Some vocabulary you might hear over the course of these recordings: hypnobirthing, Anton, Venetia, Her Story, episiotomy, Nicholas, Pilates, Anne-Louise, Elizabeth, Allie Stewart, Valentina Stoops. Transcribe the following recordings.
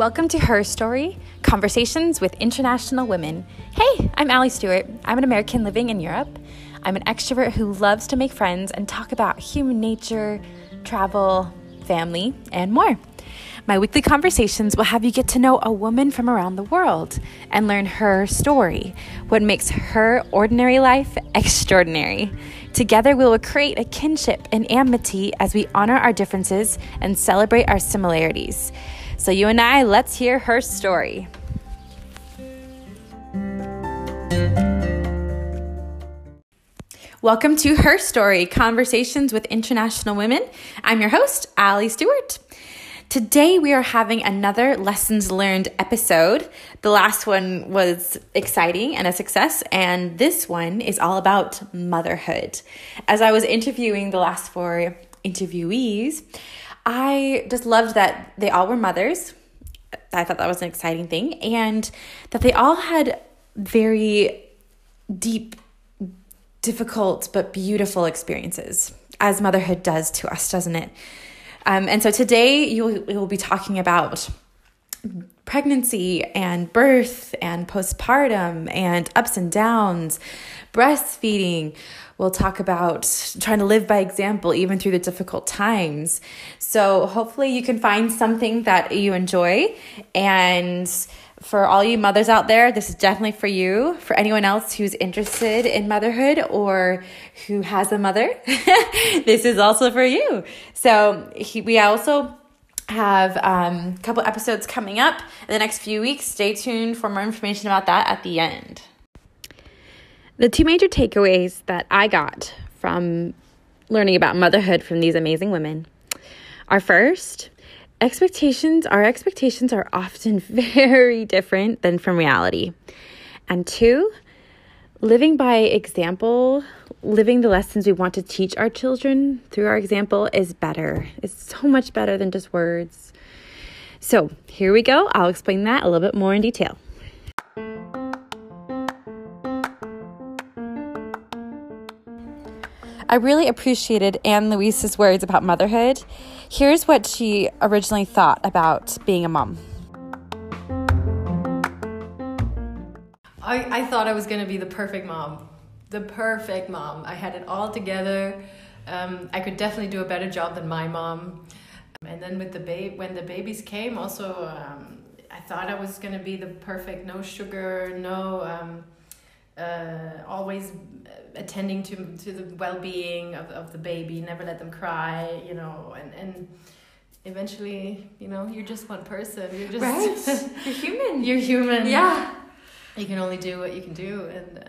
Welcome to Her Story, Conversations with International Women. Hey, I'm Allie Stewart. I'm an American living in Europe. I'm an extrovert who loves to make friends and talk about human nature, travel, family, and more. My weekly conversations will have you get to know a woman from around the world and learn her story, what makes her ordinary life extraordinary. Together, we will create a kinship and amity as we honor our differences and celebrate our similarities. So you and I, let's hear her story. Welcome to Her Story, Conversations with International Women. I'm your host, Allie Stewart. Today we are having another lessons learned episode. The last one was exciting and a success, and this one is all about motherhood. As I was interviewing the last four interviewees, I just loved that they all were mothers. I thought that was an exciting thing, and that they all had very deep, difficult, but beautiful experiences, as motherhood does to us, doesn't it? And so today we will be talking about pregnancy and birth and postpartum and ups and downs, breastfeeding. We'll talk about trying to live by example even through the difficult times. So hopefully you can find something that you enjoy. And for all you mothers out there, this is definitely for you. For anyone else who's interested in motherhood or who has a mother, this is also for you. So we also have a couple episodes coming up in the next few weeks. Stay tuned for more information about that at the end. The two major takeaways that I got from learning about motherhood from these amazing women are, first, our expectations are often very different than from reality. And two, living by example, living the lessons we want to teach our children through our example is better. It's so much better than just words. So here we go. I'll explain that a little bit more in detail. I really appreciated Anne-Louise's words about motherhood. Here's what she originally thought about being a mom. I thought I was going to be the perfect mom. I had it all together. I could definitely do a better job than my mom. And then with when the babies came, also I thought I was going to be the perfect, no sugar, no... always attending to the well-being of the baby, never let them cry, you know, and eventually, you know, you're just one person. You're just right. You're human. You're human. Yeah. You can only do what you can do. And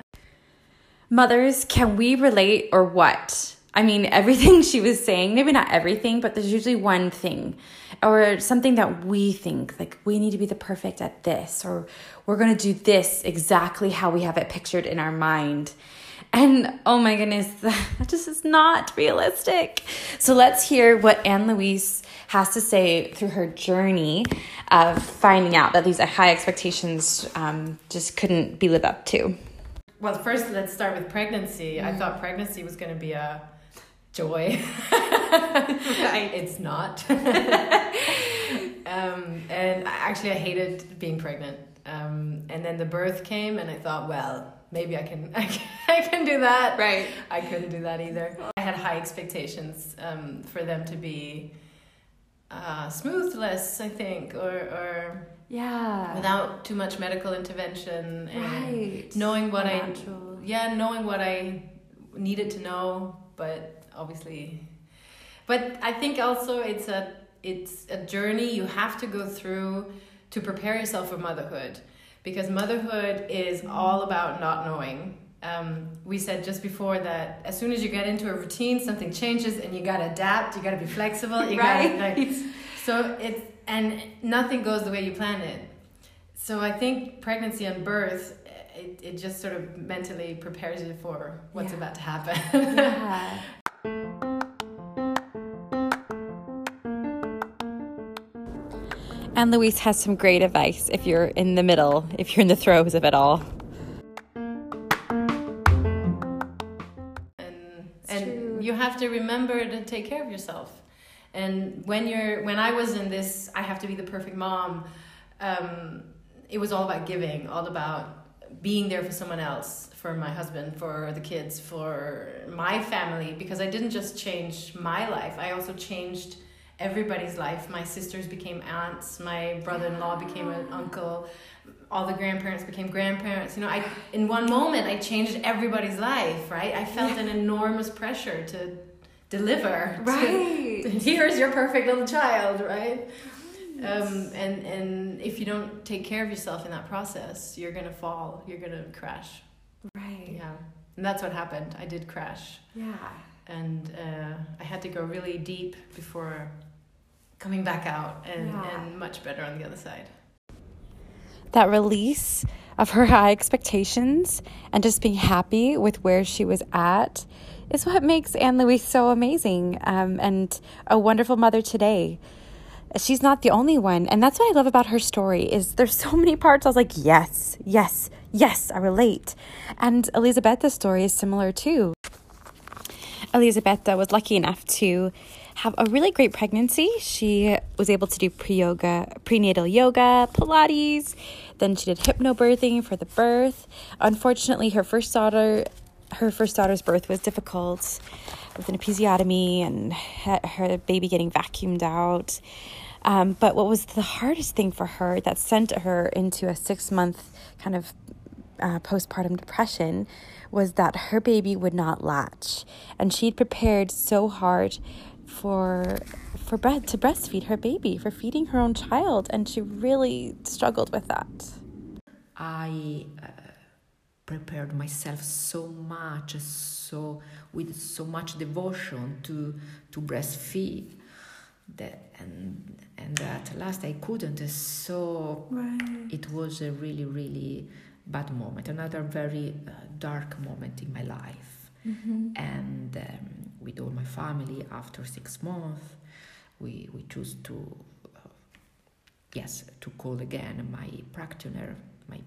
mothers, can we relate or what? I mean, everything she was saying, maybe not everything, but there's usually one thing or something that we think, like, we need to be the perfect at this, or we're going to do this exactly how we have it pictured in our mind. And oh my goodness, that just is not realistic. So let's hear what Anne-Louise has to say through her journey of finding out that these high expectations just couldn't be lived up to. Well, first, let's start with pregnancy. Mm-hmm. I thought pregnancy was going to be a joy. It's not. And actually I hated being pregnant. And then the birth came and I thought, well, maybe I can do that. Right. I couldn't do that either. I had high expectations for them to be smoothless, I think, or yeah, without too much medical intervention, and right, knowing what I needed to know. But obviously, but I think also it's a journey you have to go through to prepare yourself for motherhood, because motherhood is all about not knowing. We said just before that as soon as you get into a routine, something changes and you gotta adapt. You gotta be flexible. You right. Gotta, like, so it's, and nothing goes the way you plan it. So I think pregnancy and birth, it just sort of mentally prepares you for what's about to happen. Yeah. Anne-Louise has some great advice if you're in the middle, if you're in the throes of it all. And you have to remember to take care of yourself. And when I was in this, I have to be the perfect mom it was all about giving, all about being there for someone else, for my husband, for the kids, for my family, because I didn't just change my life, I also changed everybody's life. My sisters became aunts, my brother-in-law became an uncle, all the grandparents became grandparents. You know, I, in one moment, I changed everybody's life, right? I felt an enormous pressure to deliver. Right. Here's your perfect little child, right? And if you don't take care of yourself in that process, you're going to fall, you're going to crash. Right. Yeah. And that's what happened. I did crash. Yeah. And I had to go really deep before coming back out and much better on the other side. That release of her high expectations and just being happy with where she was at is what makes Anne-Louise so amazing and a wonderful mother today. She's not the only one. And that's what I love about her story is there's so many parts I was like, yes, yes, yes, I relate. And Elizabeth's story is similar too. Elizabeth was lucky enough to have a really great pregnancy. She was able to do prenatal yoga, Pilates. Then she did hypnobirthing for the birth. Unfortunately, her first daughter's birth was difficult with an episiotomy and her baby getting vacuumed out. But what was the hardest thing for her that sent her into a 6-month kind of postpartum depression was that her baby would not latch, and she'd prepared so hard for to breastfeed her baby, for feeding her own child, and she really struggled with that. I prepared myself so much with so much devotion to breastfeed that, and at last I couldn't. So It was a really bad moment, another very dark moment in my life. Mm-hmm. And with all my family, after 6 months, we chose to to call again my practitioner, my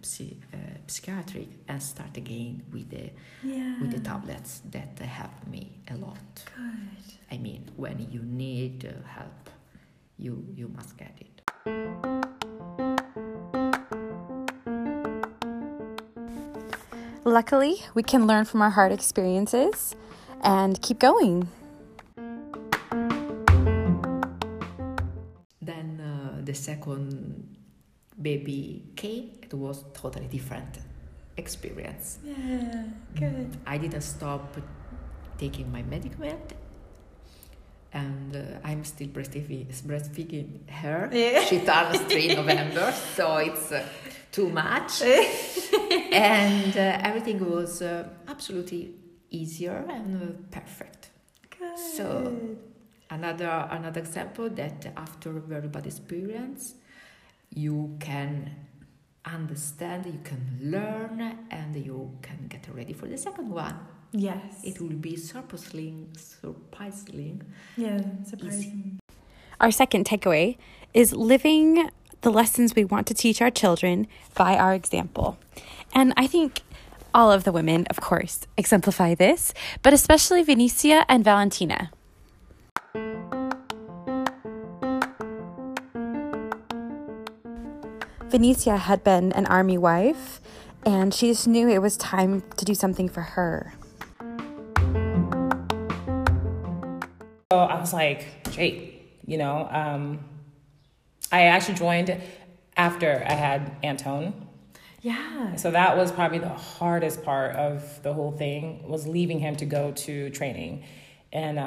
psychiatric, and start again with the tablets that helped me a lot. Good. I mean, when you need help, you must get it. Luckily, we can learn from our hard experiences and keep going. Then the second baby came. It was totally different experience. Yeah, good. I didn't stop taking my medicament, and I'm still breastfeeding her. Yeah. She turns 3 November, so it's too much. And everything was absolutely easier and perfect. Good. So another example that after a very bad experience, you can understand, you can learn, and you can get ready for the second one. Yes. It will be surprising. Yeah, surprising. Easy. Our second takeaway is living the lessons we want to teach our children by our example. And I think all of the women, of course, exemplify this, but especially Venetia and Valentina. Venetia had been an army wife, and she just knew it was time to do something for her. So I was like, great, I actually joined after I had Anton. Yeah. So that was probably the hardest part of the whole thing, was leaving him to go to training. And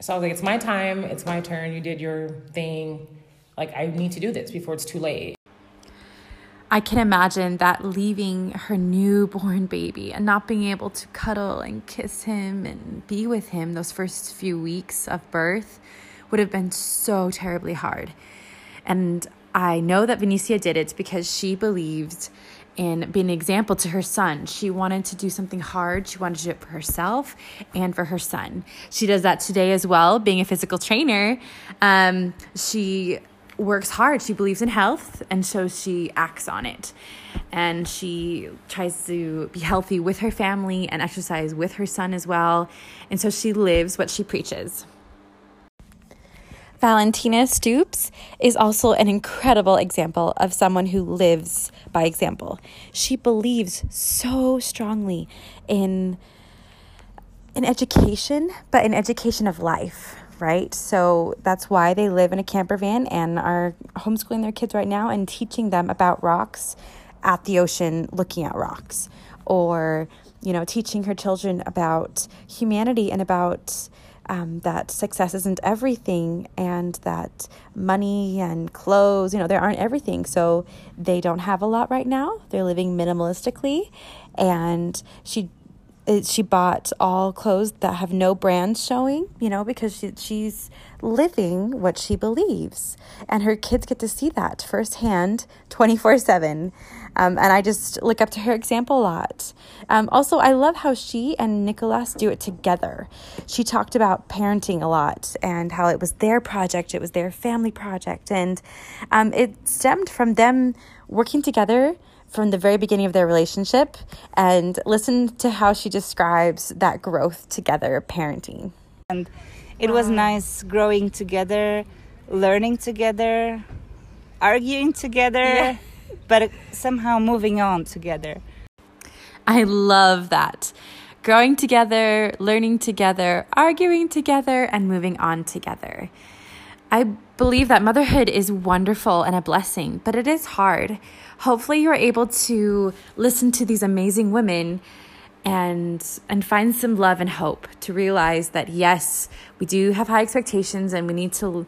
so I was like, it's my time. It's my turn. You did your thing. Like, I need to do this before it's too late. I can imagine that leaving her newborn baby and not being able to cuddle and kiss him and be with him those first few weeks of birth would have been so terribly hard. And I know that Venetia did it because she believed in being an example to her son. She wanted to do something hard. She wanted to do it for herself and for her son. She does that today as well, being a physical trainer. She works hard. She believes in health, and so she acts on it. And she tries to be healthy with her family and exercise with her son as well. And so she lives what she preaches. Valentina Stoops is also an incredible example of someone who lives by example. She believes so strongly in education, but in education of life, right? So that's why they live in a camper van and are homeschooling their kids right now and teaching them about rocks at the ocean, looking at rocks, or, you know, teaching her children about humanity and about that success isn't everything, and that money and clothes, you know, they aren't everything. So they don't have a lot right now. They're living minimalistically, and she bought all clothes that have no brands showing, you know, because she's living what she believes, and her kids get to see that firsthand 24/7. And I just look up to her example a lot. Also, I love how she and Nicholas do it together. She talked about parenting a lot and how it was their project. It was their family project. And it stemmed from them working together from the very beginning of their relationship, and listen to how she describes that growth together parenting. And it was nice growing together, learning together, arguing together, yeah, but somehow moving on together. I love that. Growing together, learning together, arguing together, and moving on together. I believe that motherhood is wonderful and a blessing, but it is hard. Hopefully you're able to listen to these amazing women and find some love and hope to realize that, yes, we do have high expectations, and we need to,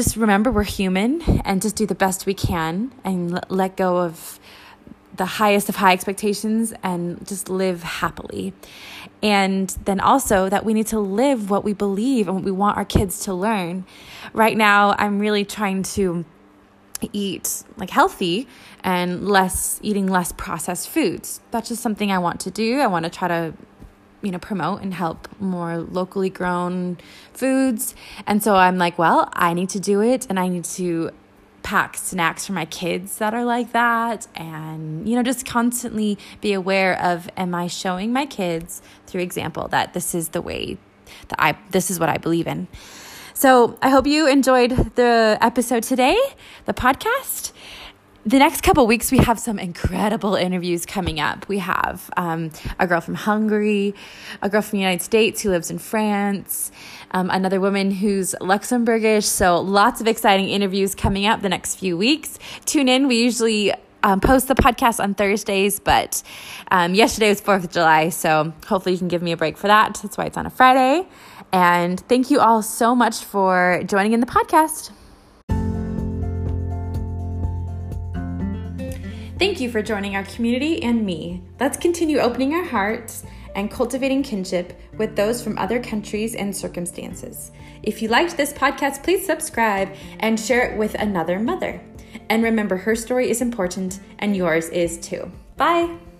just remember we're human and just do the best we can, and let go of the highest of high expectations and just live happily. And then also that we need to live what we believe and what we want our kids to learn. Right now, I'm really trying to eat like healthy and eating less processed foods. That's just something I want to do. I want to try to, promote and help more locally grown foods. And so I'm like, well, I need to do it, and I need to pack snacks for my kids that are like that, and just constantly be aware of, am I showing my kids through example that this is the way that this is what I believe in. So I hope you enjoyed the episode today, the podcast. The next couple of weeks, we have some incredible interviews coming up. We have a girl from Hungary, a girl from the United States who lives in France, another woman who's Luxembourgish. So lots of exciting interviews coming up the next few weeks. Tune in. We usually post the podcast on Thursdays, but yesterday was 4th of July. So hopefully you can give me a break for that. That's why it's on a Friday. And thank you all so much for joining in the podcast. Thank you for joining our community and me. Let's continue opening our hearts and cultivating kinship with those from other countries and circumstances. If you liked this podcast, please subscribe and share it with another mother. And remember, her story is important, and yours is too. Bye.